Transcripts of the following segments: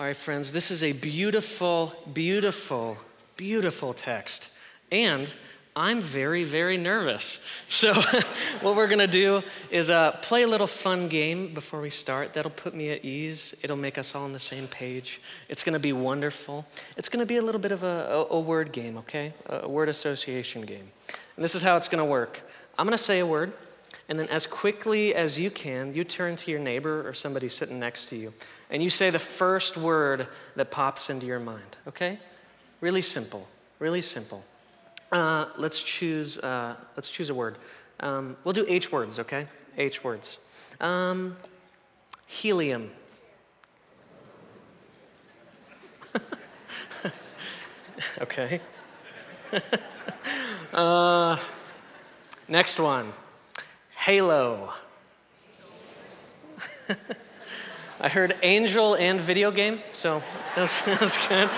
All right, friends, this is a beautiful, beautiful, beautiful text. And I'm very, very nervous. So what we're gonna do is play a little fun game before we start. That'll put me at ease. It'll make us all on the same page. It's gonna be wonderful. It's gonna be a little bit of a word game, okay? A word association game. And this is how it's gonna work. I'm gonna say a word, and then as quickly as you can, you turn to your neighbor or somebody sitting next to you, and you say the first word that pops into your mind, okay? Really simple, really simple. Let's choose a word. We'll do H words, okay? H words. Helium. Okay. Next one. Halo. I heard angel and video game, so that's good.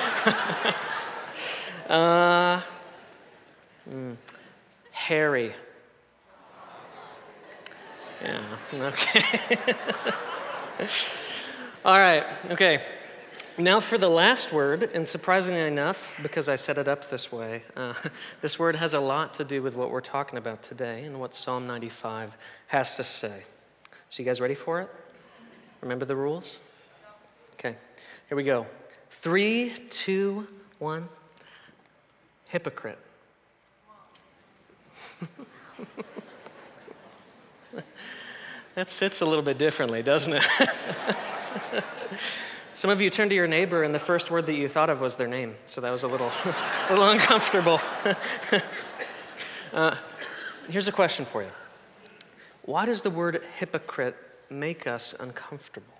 Hairy. Yeah, okay. All right, okay. Now for the last word, and surprisingly enough, because I set it up this way, this word has a lot to do with what we're talking about today and what Psalm 95 has to say. So you guys ready for it? Remember the rules? Okay, here we go. 3, 2, 1. Hypocrite. That sits a little bit differently, doesn't it? Some of you turned to your neighbor and the first word that you thought of was their name, so that was a little uncomfortable. Here's a question for you. Why does the word hypocrite make us uncomfortable?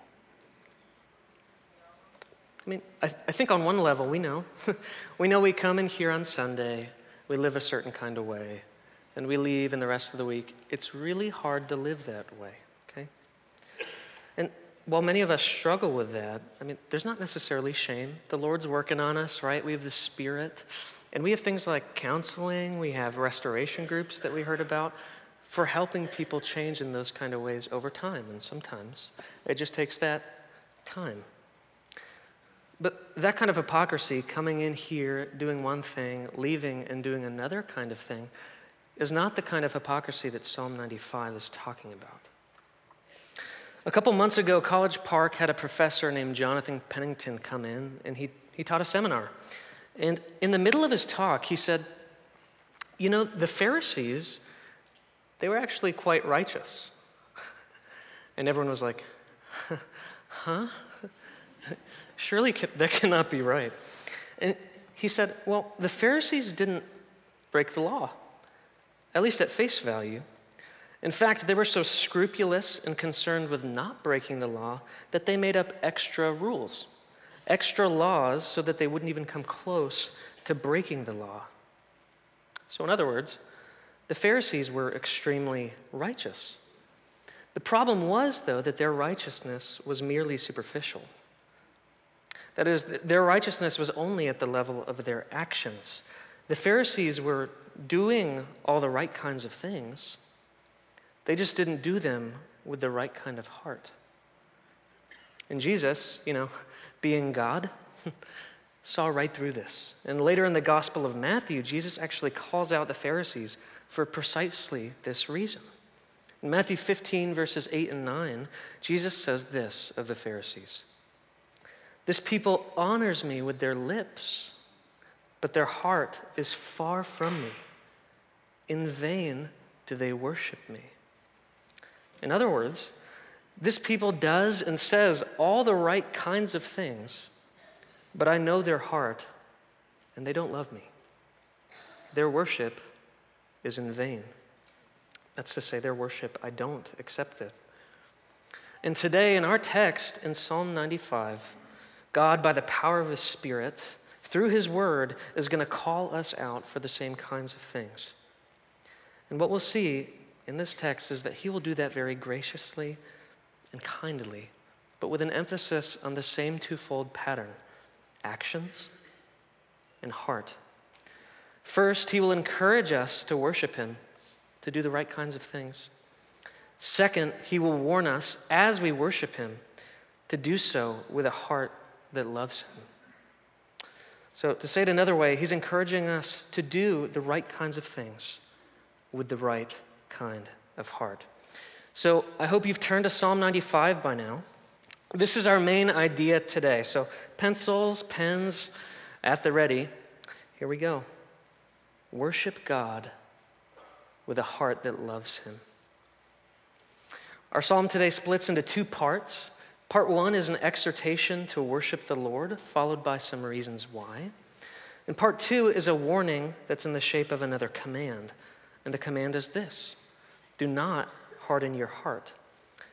I mean, I think on one level we know. We know we come in here on Sunday, we live a certain kind of way, and we leave in the rest of the week. It's really hard to live that way, okay? And while many of us struggle with that, I mean, there's not necessarily shame. The Lord's working on us, right? We have the Spirit. And we have things like counseling. We have restoration groups that we heard about for helping people change in those kind of ways over time. And sometimes it just takes that time. But that kind of hypocrisy, coming in here, doing one thing, leaving and doing another kind of thing, is not the kind of hypocrisy that Psalm 95 is talking about. A couple months ago, College Park had a professor named Jonathan Pennington come in, and he taught a seminar. And in the middle of his talk, he said, you know, the Pharisees, they were actually quite righteous. And everyone was like, huh? Surely that cannot be right. And he said, well, the Pharisees didn't break the law, at least at face value. In fact, they were so scrupulous and concerned with not breaking the law that they made up extra rules, extra laws, so that they wouldn't even come close to breaking the law. So in other words, the Pharisees were extremely righteous. The problem was, though, that their righteousness was merely superficial. That is, their righteousness was only at the level of their actions. The Pharisees were doing all the right kinds of things. They just didn't do them with the right kind of heart. And Jesus, you know, being God, saw right through this. And later in the Gospel of Matthew, Jesus actually calls out the Pharisees for precisely this reason. In Matthew 15, verses 8 and 9, Jesus says this of the Pharisees. This people honors me with their lips, but their heart is far from me. In vain do they worship me. In other words, this people does and says all the right kinds of things, but I know their heart, and they don't love me. Their worship is in vain. That's to say, their worship, I don't accept it. And today in our text in Psalm 95, God, by the power of his Spirit, through his word, is going to call us out for the same kinds of things. And what we'll see in this text is that he will do that very graciously and kindly, but with an emphasis on the same twofold pattern, actions and heart. First, he will encourage us to worship him, to do the right kinds of things. Second, he will warn us as we worship him to do so with a heart that loves him. So to say it another way, he's encouraging us to do the right kinds of things with the right kind of heart. So I hope you've turned to Psalm 95 by now. This is our main idea today. So pencils, pens at the ready. Here we go. Worship God with a heart that loves him. Our psalm today splits into two parts. Part one is an exhortation to worship the Lord, followed by some reasons why. And part two is a warning that's in the shape of another command. And the command is this: do not harden your heart.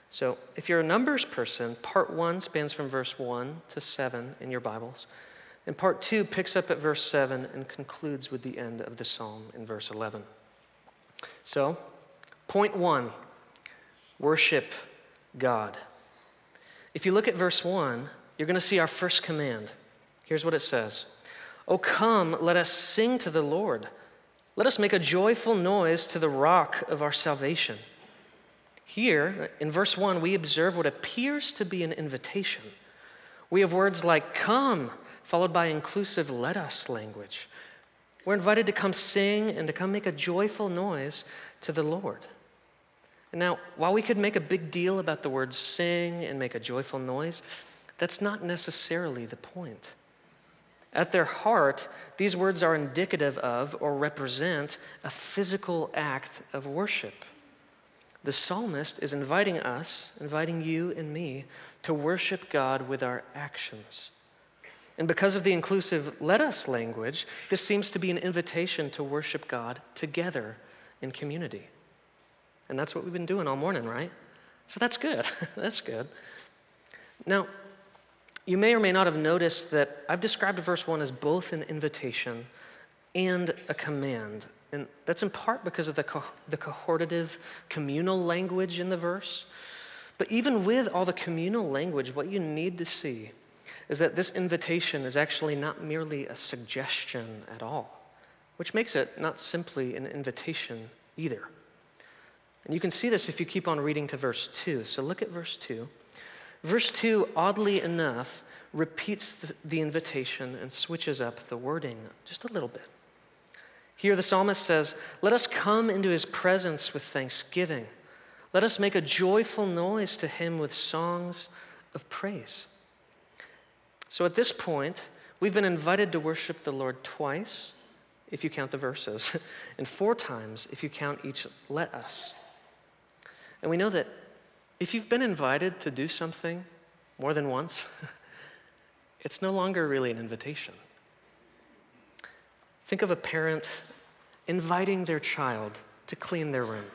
So if you're a numbers person, part one spans from verse 1 to 7 in your Bibles. And part two picks up at verse 7 and concludes with the end of the psalm in verse 11. So, point one, worship God. If you look at verse 1, you're going to see our first command. Here's what it says. "O come, let us sing to the Lord. Let us make a joyful noise to the rock of our salvation." Here, in verse 1, we observe what appears to be an invitation. We have words like "come," followed by inclusive "let us" language. We're invited to come sing and to come make a joyful noise to the Lord. Now, while we could make a big deal about the word "sing" and make a joyful noise, that's not necessarily the point. At their heart, these words are indicative of or represent a physical act of worship. The psalmist is inviting us, inviting you and me, to worship God with our actions. And because of the inclusive "let us" language, this seems to be an invitation to worship God together in community. And that's what we've been doing all morning, right? So that's good. That's good. Now, you may or may not have noticed that I've described verse 1 as both an invitation and a command. And that's in part because of the cohortative communal language in the verse. But even with all the communal language, what you need to see is that this invitation is actually not merely a suggestion at all, which makes it not simply an invitation either. And you can see this if you keep on reading to verse 2. So look at verse 2. Verse 2, oddly enough, repeats the invitation and switches up the wording just a little bit. Here the psalmist says, "Let us come into his presence with thanksgiving. Let us make a joyful noise to him with songs of praise." So at this point, we've been invited to worship the Lord twice, if you count the verses, and 4 times if you count each "let us." And we know that if you've been invited to do something more than once, it's no longer really an invitation. Think of a parent inviting their child to clean their room.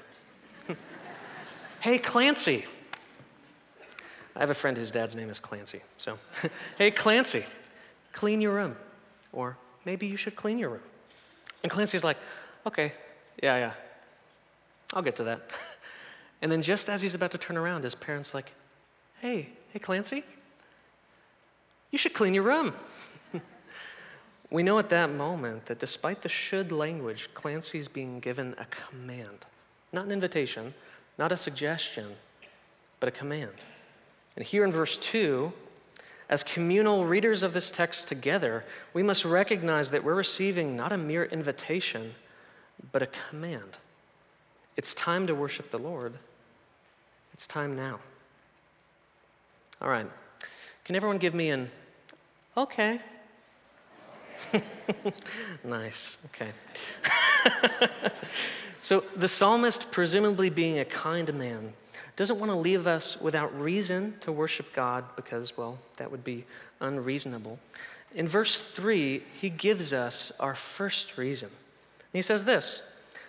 "Hey, Clancy." I have a friend whose dad's name is Clancy. So, "Hey, Clancy, clean your room." Or, "Maybe you should clean your room." And Clancy's like, "Okay, yeah, I'll get to that." And then just as he's about to turn around, his parent's like, hey, "Clancy, you should clean your room." We know at that moment that despite the "should" language, Clancy's being given a command. Not an invitation, not a suggestion, but a command. And here in verse 2, as communal readers of this text together, we must recognize that we're receiving not a mere invitation, but a command. It's time to worship the Lord. It's time now. All right. Can everyone give me an "okay"? Nice. Okay. So the psalmist, presumably being a kind man, doesn't want to leave us without reason to worship God because, well, that would be unreasonable. In verse 3, he gives us our first reason. And he says this: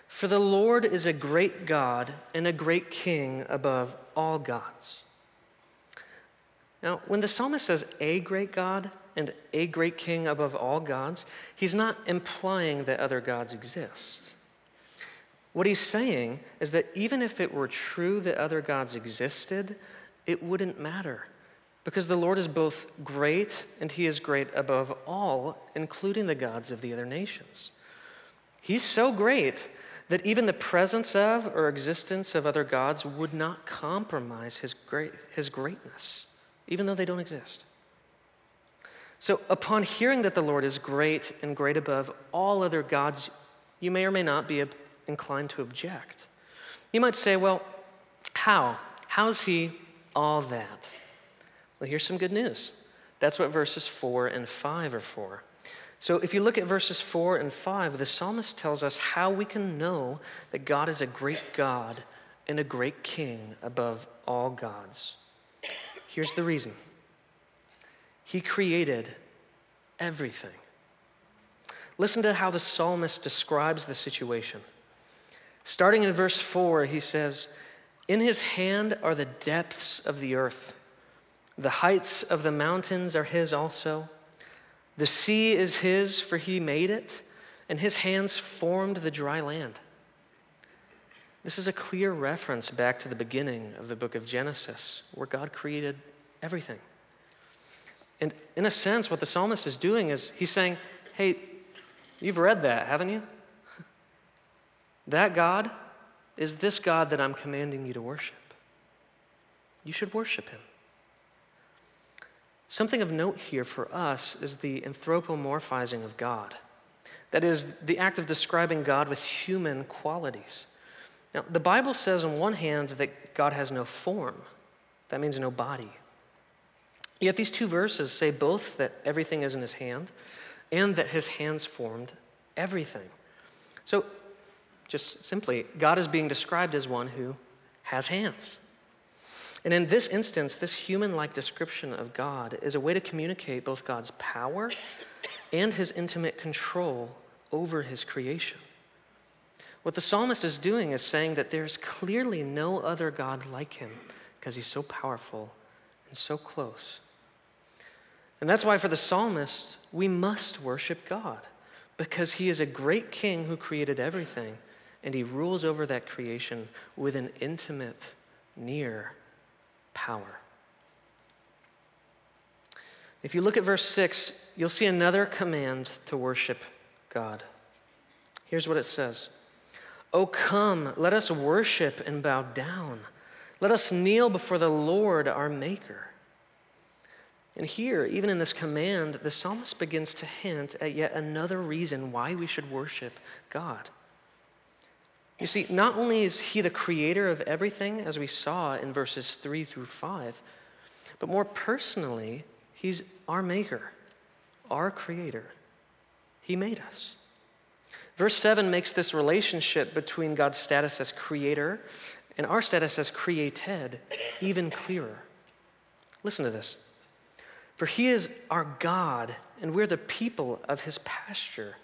"For the Lord is a great God and a great king above all gods." Now, when the psalmist says "a great God and a great king above all gods," he's not implying that other gods exist. What he's saying is that even if it were true that other gods existed, it wouldn't matter, because the Lord is both great and he is great above all, including the gods of the other nations. He's so great that even the presence of or existence of other gods would not compromise his greatness, even though they don't exist. So upon hearing that the Lord is great and great above all other gods, you may or may not be inclined to object. You might say, well, how? How is he all that? Well, here's some good news. That's what verses 4 and 5 are for. So if you look at verses 4 and 5, the psalmist tells us how we can know that God is a great God and a great king above all gods. Here's the reason. He created everything. Listen to how the psalmist describes the situation. Starting in verse 4, he says, "In his hand are the depths of the earth. The heights of the mountains are his also. The sea is his, for he made it, and his hands formed the dry land." This is a clear reference back to the beginning of the book of Genesis, where God created everything. And in a sense, what the psalmist is doing is he's saying, hey, you've read that, haven't you? That God is this God that I'm commanding you to worship. You should worship him. Something of note here for us is the anthropomorphizing of God. That is, the act of describing God with human qualities. Now, the Bible says on one hand that God has no form. That means no body. Yet these two verses say both that everything is in his hand and that his hands formed everything. So, just simply, God is being described as one who has hands. And in this instance, this human-like description of God is a way to communicate both God's power and his intimate control over his creation. What the psalmist is doing is saying that there's clearly no other God like him because he's so powerful and so close. And that's why for the psalmist, we must worship God because he is a great king who created everything, and he rules over that creation with an intimate, near power. If you look at verse 6, you'll see another command to worship God. Here's what it says. "O come, let us worship and bow down. Let us kneel before the Lord our Maker." And here, even in this command, the psalmist begins to hint at yet another reason why we should worship God. You see, not only is he the creator of everything, as we saw in verses 3 through 5, but more personally, he's our maker, our creator. He made us. Verse 7 makes this relationship between God's status as creator and our status as created even clearer. Listen to this. "For he is our God, and we're the people of his pasture,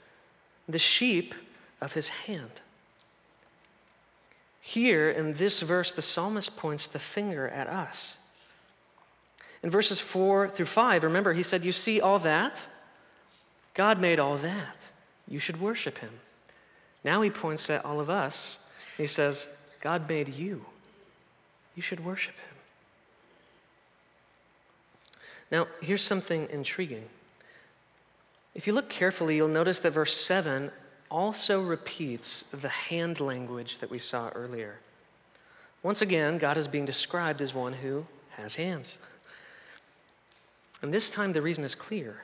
the sheep of his hand." Here in this verse, the psalmist points the finger at us. In verses 4 through 5, remember, he said, you see all that? God made all that. You should worship him. Now he points at all of us. He says, God made you. You should worship him. Now, here's something intriguing. If you look carefully, you'll notice that verse 7 also repeats the hand language that we saw earlier. Once again, God is being described as one who has hands. And this time, the reason is clear.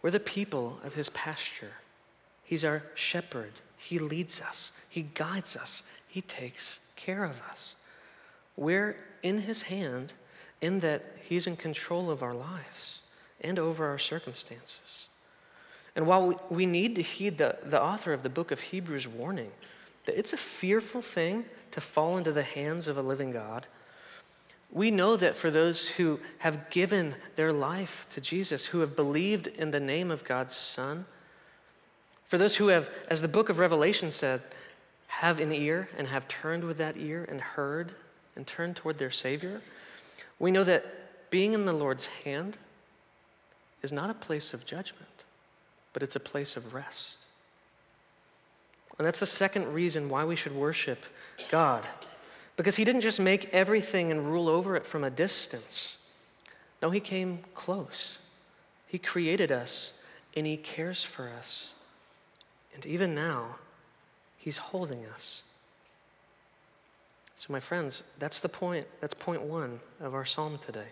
We're the people of his pasture. He's our shepherd. He leads us. He guides us. He takes care of us. We're in his hand in that he's in control of our lives and over our circumstances. And while we need to heed the author of the book of Hebrews' warning that it's a fearful thing to fall into the hands of a living God, we know that for those who have given their life to Jesus, who have believed in the name of God's Son, for those who have, as the book of Revelation said, have an ear and have turned with that ear and heard and turned toward their Savior, we know that being in the Lord's hand is not a place of judgment, but it's a place of rest. And that's the second reason why we should worship God, because he didn't just make everything and rule over it from a distance. No, he came close. He created us, and he cares for us. And even now, he's holding us. So my friends, that's the point. That's point 1 of our psalm today.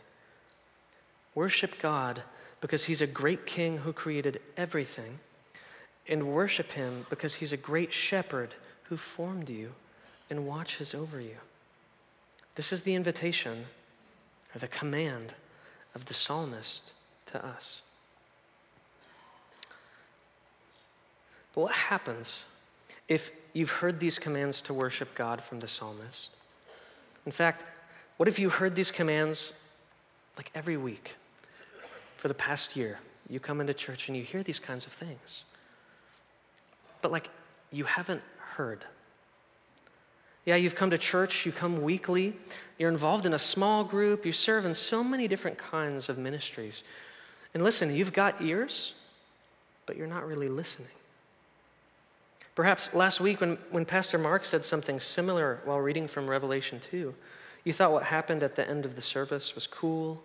Worship God because he's a great king who created everything, and worship him because he's a great shepherd who formed you and watches over you. This is the invitation or the command of the psalmist to us. But what happens if you've heard these commands to worship God from the psalmist? In fact, what if you heard these commands like every week for the past year? You come into church and you hear these kinds of things, but like you haven't heard. Yeah, you've come to church, you come weekly, you're involved in a small group, you serve in so many different kinds of ministries. And listen, you've got ears, but you're not really listening. Perhaps last week when Pastor Mark said something similar while reading from Revelation 2, you thought what happened at the end of the service was cool,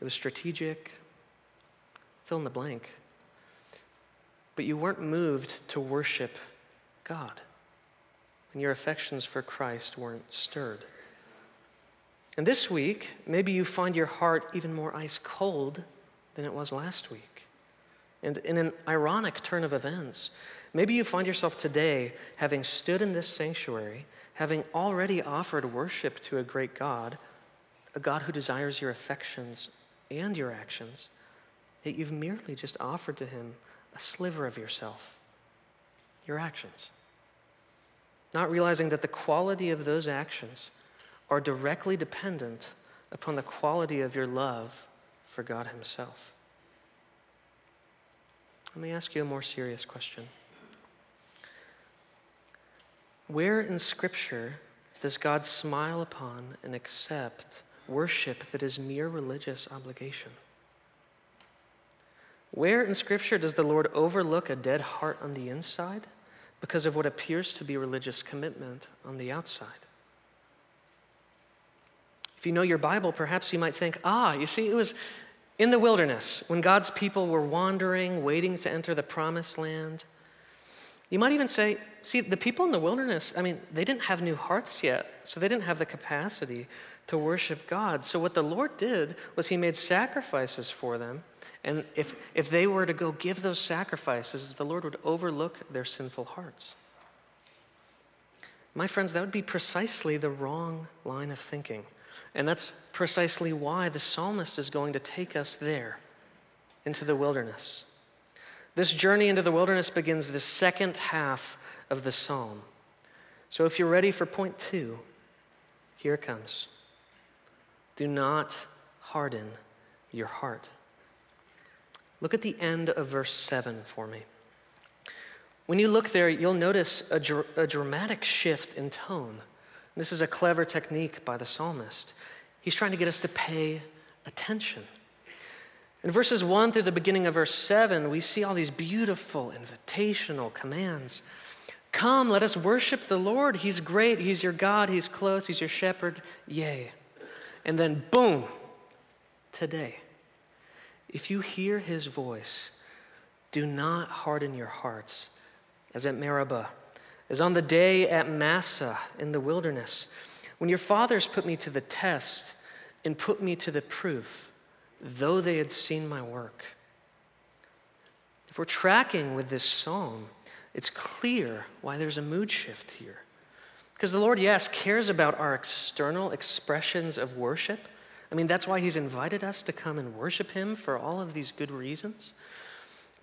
it was strategic, fill in the blank, but you weren't moved to worship God. And your affections for Christ weren't stirred. And this week, maybe you find your heart even more ice cold than it was last week. And in an ironic turn of events, maybe you find yourself today having stood in this sanctuary, having already offered worship to a God who desires your affections and your actions, yet you've merely just offered to him a sliver of yourself, your actions. Not realizing that the quality of those actions are directly dependent upon the quality of your love for God himself. Let me ask you a more serious question. Where in Scripture does God smile upon and accept worship that is mere religious obligation? Where in Scripture does the Lord overlook a dead heart on the inside because of what appears to be religious commitment on the outside? If you know your Bible, perhaps you might think, you see, it was in the wilderness when God's people were wandering, waiting to enter the promised land. You might even say, see, the people in the wilderness, they didn't have new hearts yet, so they didn't have the capacity to worship God. So what the Lord did was he made sacrifices for them. And if they were to go give those sacrifices, the Lord would overlook their sinful hearts. My friends, that would be precisely the wrong line of thinking. And that's precisely why the psalmist is going to take us there, into the wilderness. This journey into the wilderness begins the second half of the psalm. So if you're ready for point 2, here it comes. Do not harden your heart. Look at the end of verse 7 for me. When you look there, you'll notice a dramatic shift in tone. This is a clever technique by the psalmist. He's trying to get us to pay attention. In verses 1 through the beginning of verse 7, we see all these beautiful invitational commands. Come, let us worship the Lord. He's great. He's your God. He's close. He's your shepherd. Yay. And then boom, today. If you hear his voice, do not harden your hearts, as at Meribah, as on the day at Massah in the wilderness, when your fathers put me to the test and put me to the proof, though they had seen my work. If we're tracking with this psalm, it's clear why there's a mood shift here. Because the Lord, yes, cares about our external expressions of worship. That's why he's invited us to come and worship him for all of these good reasons.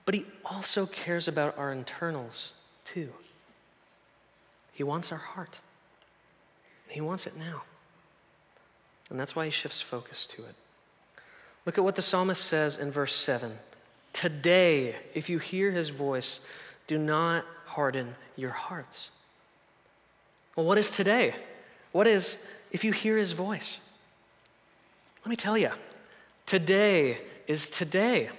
But he also cares about our internals too. He wants our heart. And he wants it now. And that's why he shifts focus to it. Look at what the psalmist says in verse 7. Today, if you hear his voice, do not harden your hearts. Well, what is today? What is if you hear his voice? Let me tell you, today is today.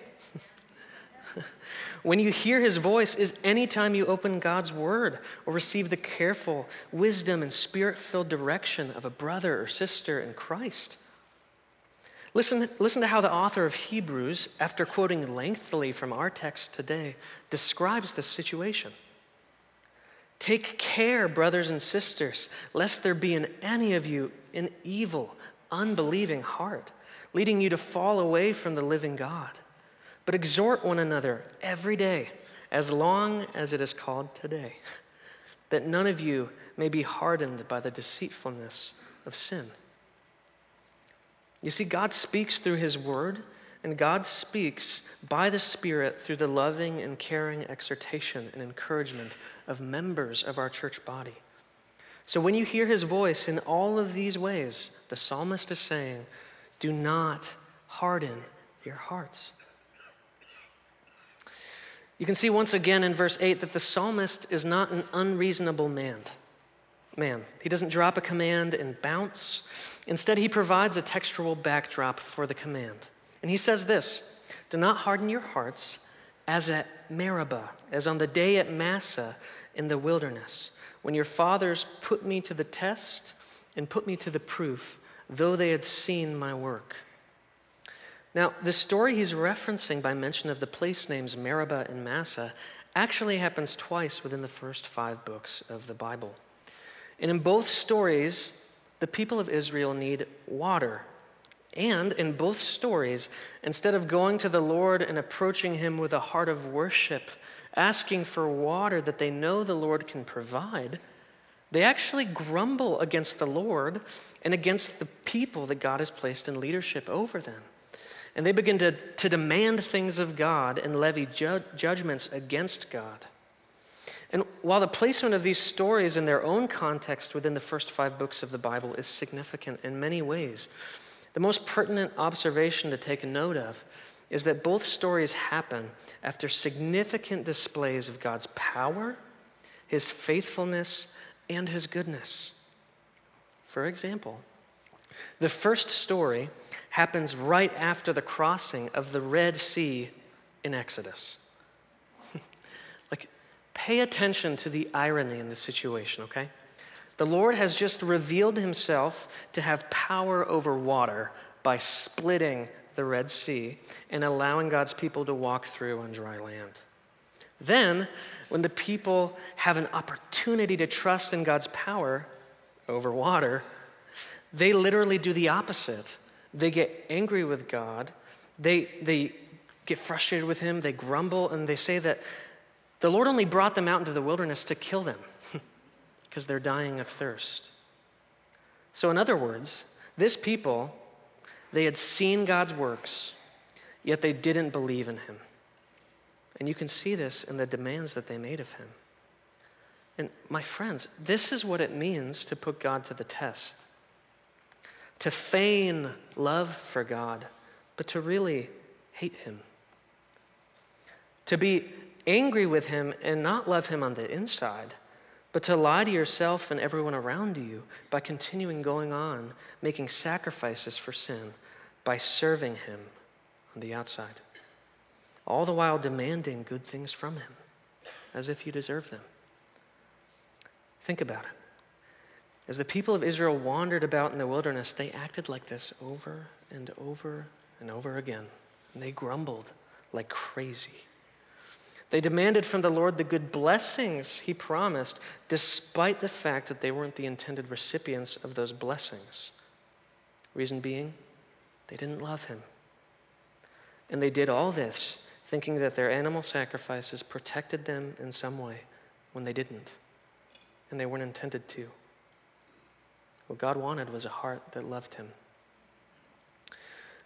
When you hear his voice is any time you open God's word or receive the careful wisdom and spirit-filled direction of a brother or sister in Christ. Listen to how the author of Hebrews, after quoting lengthily from our text today, describes this situation. Take care, brothers and sisters, lest there be in any of you an evil, unbelieving heart, leading you to fall away from the living God. But exhort one another every day, as long as it is called today, that none of you may be hardened by the deceitfulness of sin. You see, God speaks through his word, and God speaks by the Spirit through the loving and caring exhortation and encouragement of members of our church body. So when you hear his voice in all of these ways, the psalmist is saying, do not harden your hearts. You can see once again in verse 8 that the psalmist is not an unreasonable man. He doesn't drop a command and bounce. Instead, he provides a textual backdrop for the command. And he says this, do not harden your hearts as at Meribah, as on the day at Massah in the wilderness, when your fathers put me to the test and put me to the proof, though they had seen my work. Now, the story he's referencing by mention of the place names Meribah and Massah actually happens twice within the first 5 books of the Bible. And in both stories, the people of Israel need water. And in both stories, instead of going to the Lord and approaching him with a heart of worship, asking for water that they know the Lord can provide, they actually grumble against the Lord and against the people that God has placed in leadership over them. And they begin to demand things of God and levy judgments against God. And while the placement of these stories in their own context within the first 5 books of the Bible is significant in many ways, the most pertinent observation to take note of is that both stories happen after significant displays of God's power, his faithfulness, and his goodness. For example, the first story happens right after the crossing of the Red Sea in Exodus. Like, pay attention to the irony in this situation, okay? The Lord has just revealed himself to have power over water by splitting the Red Sea and allowing God's people to walk through on dry land. Then, when the people have an opportunity to trust in God's power over water, they literally do the opposite. They get angry with God, they get frustrated with him, they grumble, and they say that the Lord only brought them out into the wilderness to kill them. Because they're dying of thirst. So in other words, this people, they had seen God's works, yet they didn't believe in him. And you can see this in the demands that they made of him. And my friends, this is what it means to put God to the test. To feign love for God, but to really hate him. To be angry with him and not love him on the inside, but to lie to yourself and everyone around you by continuing going on, making sacrifices for sin, by serving him on the outside, all the while demanding good things from him, as if you deserve them. Think about it. As the people of Israel wandered about in the wilderness, they acted like this over and over and over again. And they grumbled like crazy. They demanded from the Lord the good blessings he promised, despite the fact that they weren't the intended recipients of those blessings. Reason being, they didn't love him. And they did all this thinking that their animal sacrifices protected them in some way when they didn't, and they weren't intended to. What God wanted was a heart that loved him.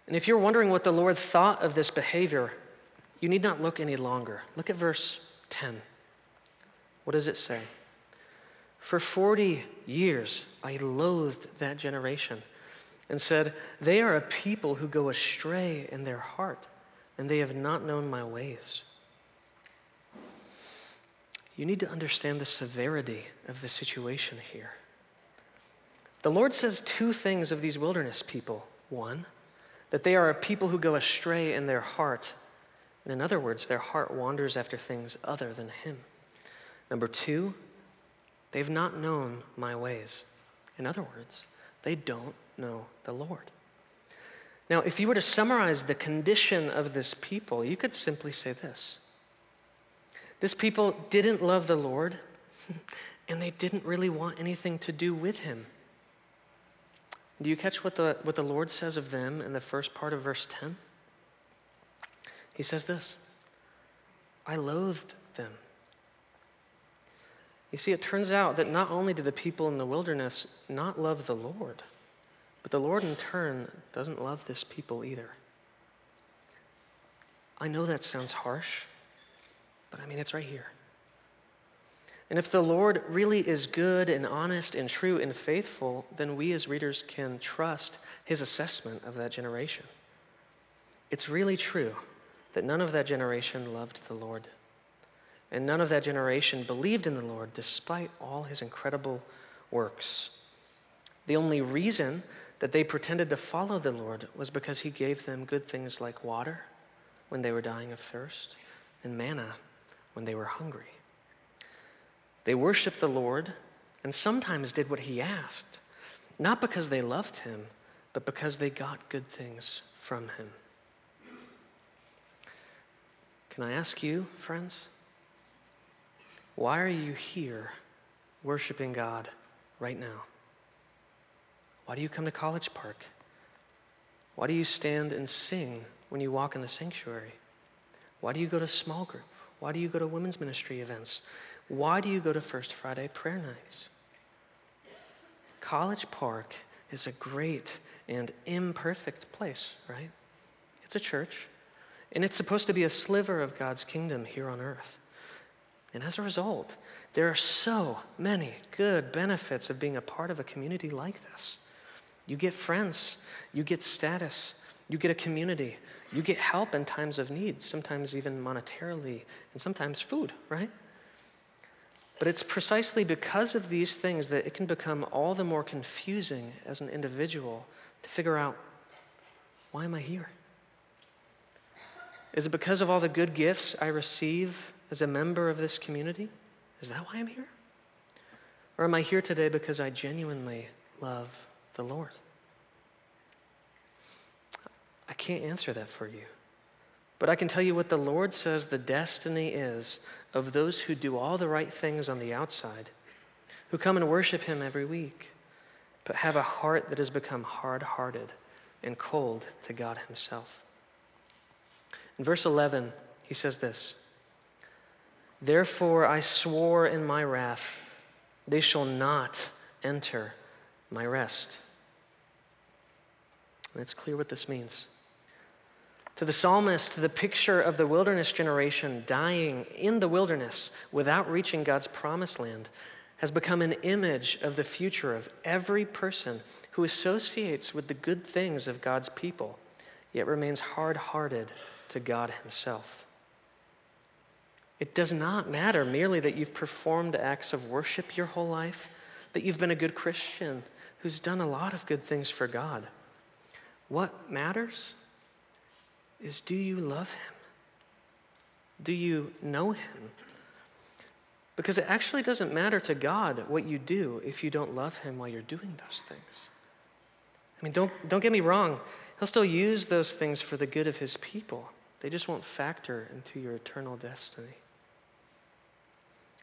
And if you're wondering what the Lord thought of this behavior, you need not look any longer. Look at verse 10. What does it say? For 40 years I loathed that generation and said, they are a people who go astray in their heart, and they have not known my ways. You need to understand the severity of the situation here. The Lord says 2 things of these wilderness people. 1, that they are a people who go astray in their heart. And in other words, their heart wanders after things other than him. 2, they've not known my ways. In other words, they don't know the Lord. Now, if you were to summarize the condition of this people, you could simply say this. This people didn't love the Lord, and they didn't really want anything to do with him. Do you catch what the Lord says of them in the first part of verse 10? He says this, I loathed them. You see, it turns out that not only do the people in the wilderness not love the Lord, but the Lord in turn doesn't love this people either. I know that sounds harsh, but I mean, it's right here. And if the Lord really is good and honest and true and faithful, then we as readers can trust his assessment of that generation. It's really true that none of that generation loved the Lord. And none of that generation believed in the Lord despite all his incredible works. The only reason that they pretended to follow the Lord was because he gave them good things like water when they were dying of thirst and manna when they were hungry. They worshiped the Lord and sometimes did what he asked, not because they loved him, but because they got good things from him. Can I ask you, friends, why are you here worshiping God right now? Why do you come to College Park? Why do you stand and sing when you walk in the sanctuary? Why do you go to small group? Why do you go to women's ministry events? Why do you go to First Friday prayer nights? College Park is a great and imperfect place, right? It's a church, and it's supposed to be a sliver of God's kingdom here on earth. And as a result, there are so many good benefits of being a part of a community like this. You get friends, you get status, you get a community, you get help in times of need, sometimes even monetarily, and sometimes food, right? But it's precisely because of these things that it can become all the more confusing as an individual to figure out, why am I here? Is it because of all the good gifts I receive as a member of this community? Is that why I'm here? Or am I here today because I genuinely love the Lord? I can't answer that for you. But I can tell you what the Lord says the destiny is of those who do all the right things on the outside, who come and worship him every week, but have a heart that has become hard-hearted and cold to God himself. In verse 11, he says this, therefore I swore in my wrath, they shall not enter my rest. And it's clear what this means. To the psalmist, the picture of the wilderness generation dying in the wilderness without reaching God's promised land has become an image of the future of every person who associates with the good things of God's people, yet remains hard-hearted to God himself. It does not matter merely that you've performed acts of worship your whole life, that you've been a good Christian who's done a lot of good things for God. What matters is, do you love him? Do you know him? Because it actually doesn't matter to God what you do if you don't love him while you're doing those things. I mean, don't get me wrong. He'll still use those things for the good of his people. They just won't factor into your eternal destiny.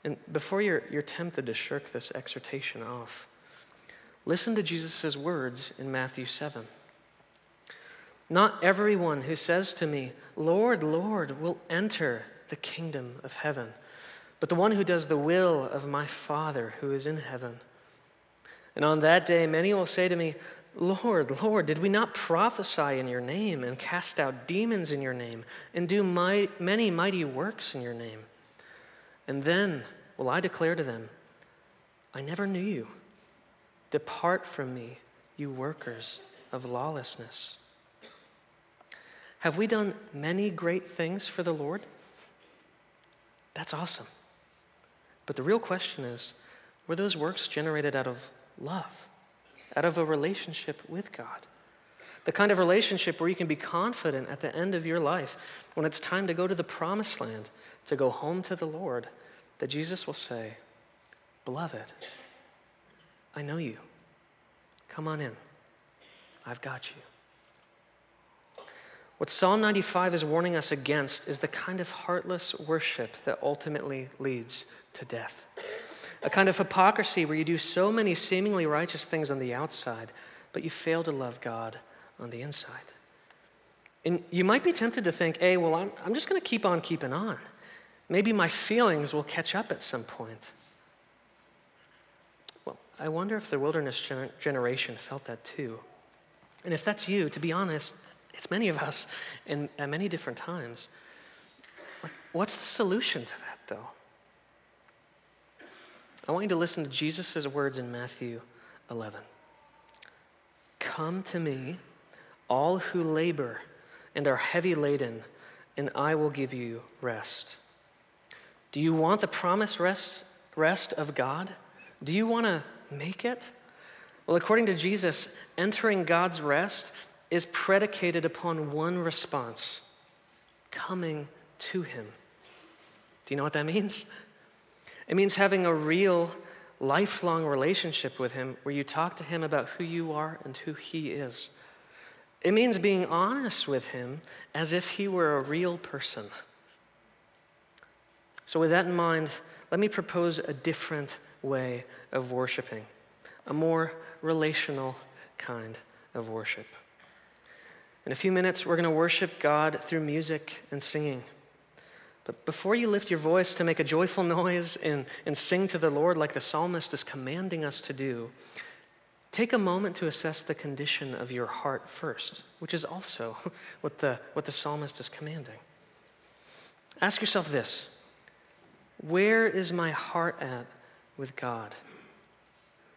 And before you're tempted to shirk this exhortation off, listen to Jesus' words in Matthew 7. Not everyone who says to me, Lord, Lord, will enter the kingdom of heaven, but the one who does the will of my Father who is in heaven. And on that day, many will say to me, Lord, Lord, did we not prophesy in your name and cast out demons in your name and do many mighty works in your name? And then will I declare to them, I never knew you. Depart from me, you workers of lawlessness. Have we done many great things for the Lord? That's awesome. But the real question is, were those works generated out of love, out of a relationship with God? The kind of relationship where you can be confident at the end of your life, when it's time to go to the promised land, to go home to the Lord, that Jesus will say, beloved, I know you. Come on in. I've got you. What Psalm 95 is warning us against is the kind of heartless worship that ultimately leads to death. A kind of hypocrisy where you do so many seemingly righteous things on the outside, but you fail to love God on the inside. And you might be tempted to think, hey, well, I'm just going to keep on keeping on. Maybe my feelings will catch up at some point. Well, I wonder if the wilderness generation felt that too. And if that's you, to be honest, it's many of us and at many different times. Like, what's the solution to that, though? I want you to listen to Jesus' words in Matthew 11. Come to me, all who labor and are heavy laden, and I will give you rest. Do you want the promised rest of God? Do you want to make it? Well, according to Jesus, entering God's rest is predicated upon one response: coming to him. Do you know what that means? It means having a real, lifelong relationship with him where you talk to him about who you are and who he is. It means being honest with him as if he were a real person. So with that in mind, let me propose a different way of worshiping, a more relational kind of worship. In a few minutes, we're going to worship God through music and singing. But before you lift your voice to make a joyful noise and sing to the Lord like the psalmist is commanding us to do, take a moment to assess the condition of your heart first, which is also what the psalmist is commanding. Ask yourself this: where is my heart at with God?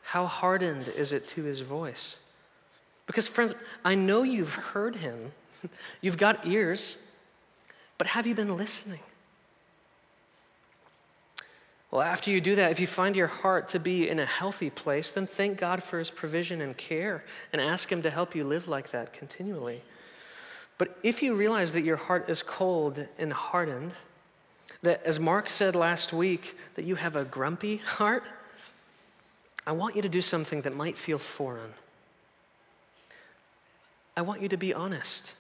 How hardened is it to his voice? Because friends, I know you've heard him. You've got ears, but have you been listening? Well, after you do that, if you find your heart to be in a healthy place, then thank God for his provision and care and ask him to help you live like that continually. But if you realize that your heart is cold and hardened, that as Mark said last week, that you have a grumpy heart, I want you to do something that might feel foreign. I want you to be honest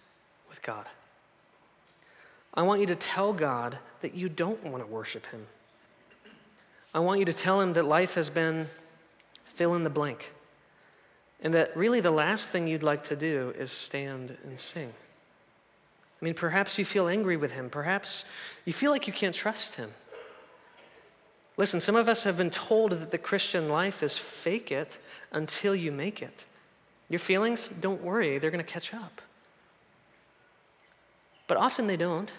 with God. I want you to tell God that you don't want to worship him. I want you to tell him that life has been fill in the blank, and that really the last thing you'd like to do is stand and sing. I mean, perhaps you feel angry with him. Perhaps you feel like you can't trust him. Listen, some of us have been told that the Christian life is fake it until you make it. Your feelings, don't worry, they're going to catch up. But often they don't.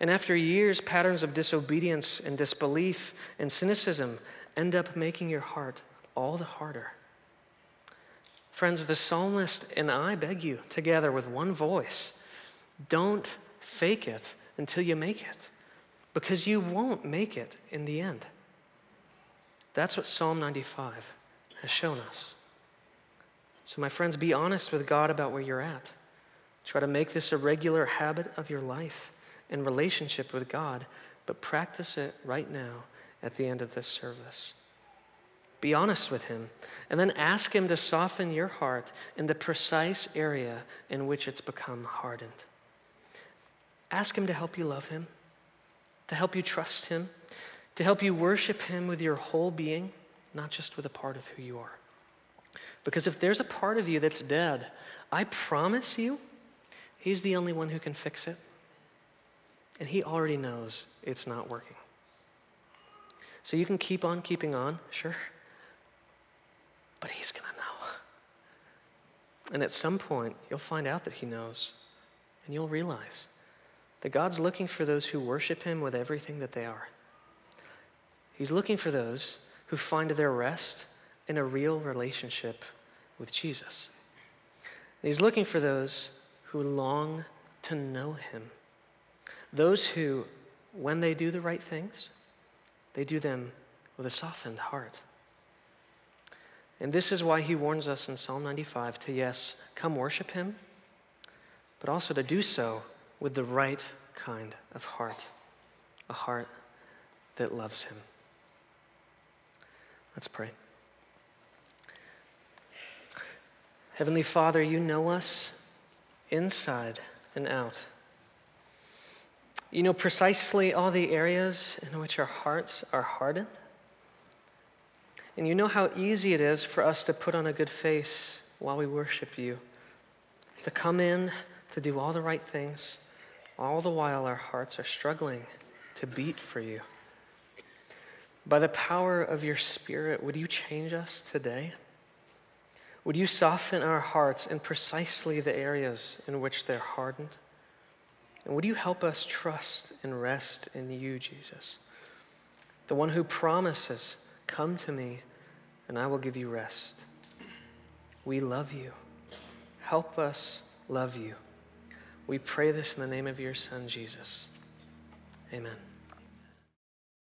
And after years, patterns of disobedience and disbelief and cynicism end up making your heart all the harder. Friends, the psalmist and I beg you together with one voice, don't fake it until you make it, because you won't make it in the end. That's what Psalm 95 has shown us. So my friends, be honest with God about where you're at. Try to make this a regular habit of your life and relationship with God, but practice it right now at the end of this service. Be honest with him, and then ask him to soften your heart in the precise area in which it's become hardened. Ask him to help you love him, to help you trust him, to help you worship him with your whole being, not just with a part of who you are. Because if there's a part of you that's dead, I promise you, he's the only one who can fix it. And he already knows it's not working. So you can keep on keeping on, sure, but he's going to know. And at some point, you'll find out that he knows, and you'll realize that God's looking for those who worship him with everything that they are. He's looking for those who find their rest in a real relationship with Jesus. And he's looking for those who long to know him. Those who, when they do the right things, they do them with a softened heart. And this is why he warns us in Psalm 95 to, yes, come worship him, but also to do so with the right kind of heart, a heart that loves him. Let's pray. Heavenly Father, you know us inside and out. You know precisely all the areas in which our hearts are hardened. And you know how easy it is for us to put on a good face while we worship you, to come in, to do all the right things, all the while our hearts are struggling to beat for you. By the power of your Spirit, would you change us today? Would you soften our hearts in precisely the areas in which they're hardened? And would you help us trust and rest in you, Jesus, the one who promises, come to me and I will give you rest. We love you. Help us love you. We pray this in the name of your Son, Jesus. Amen.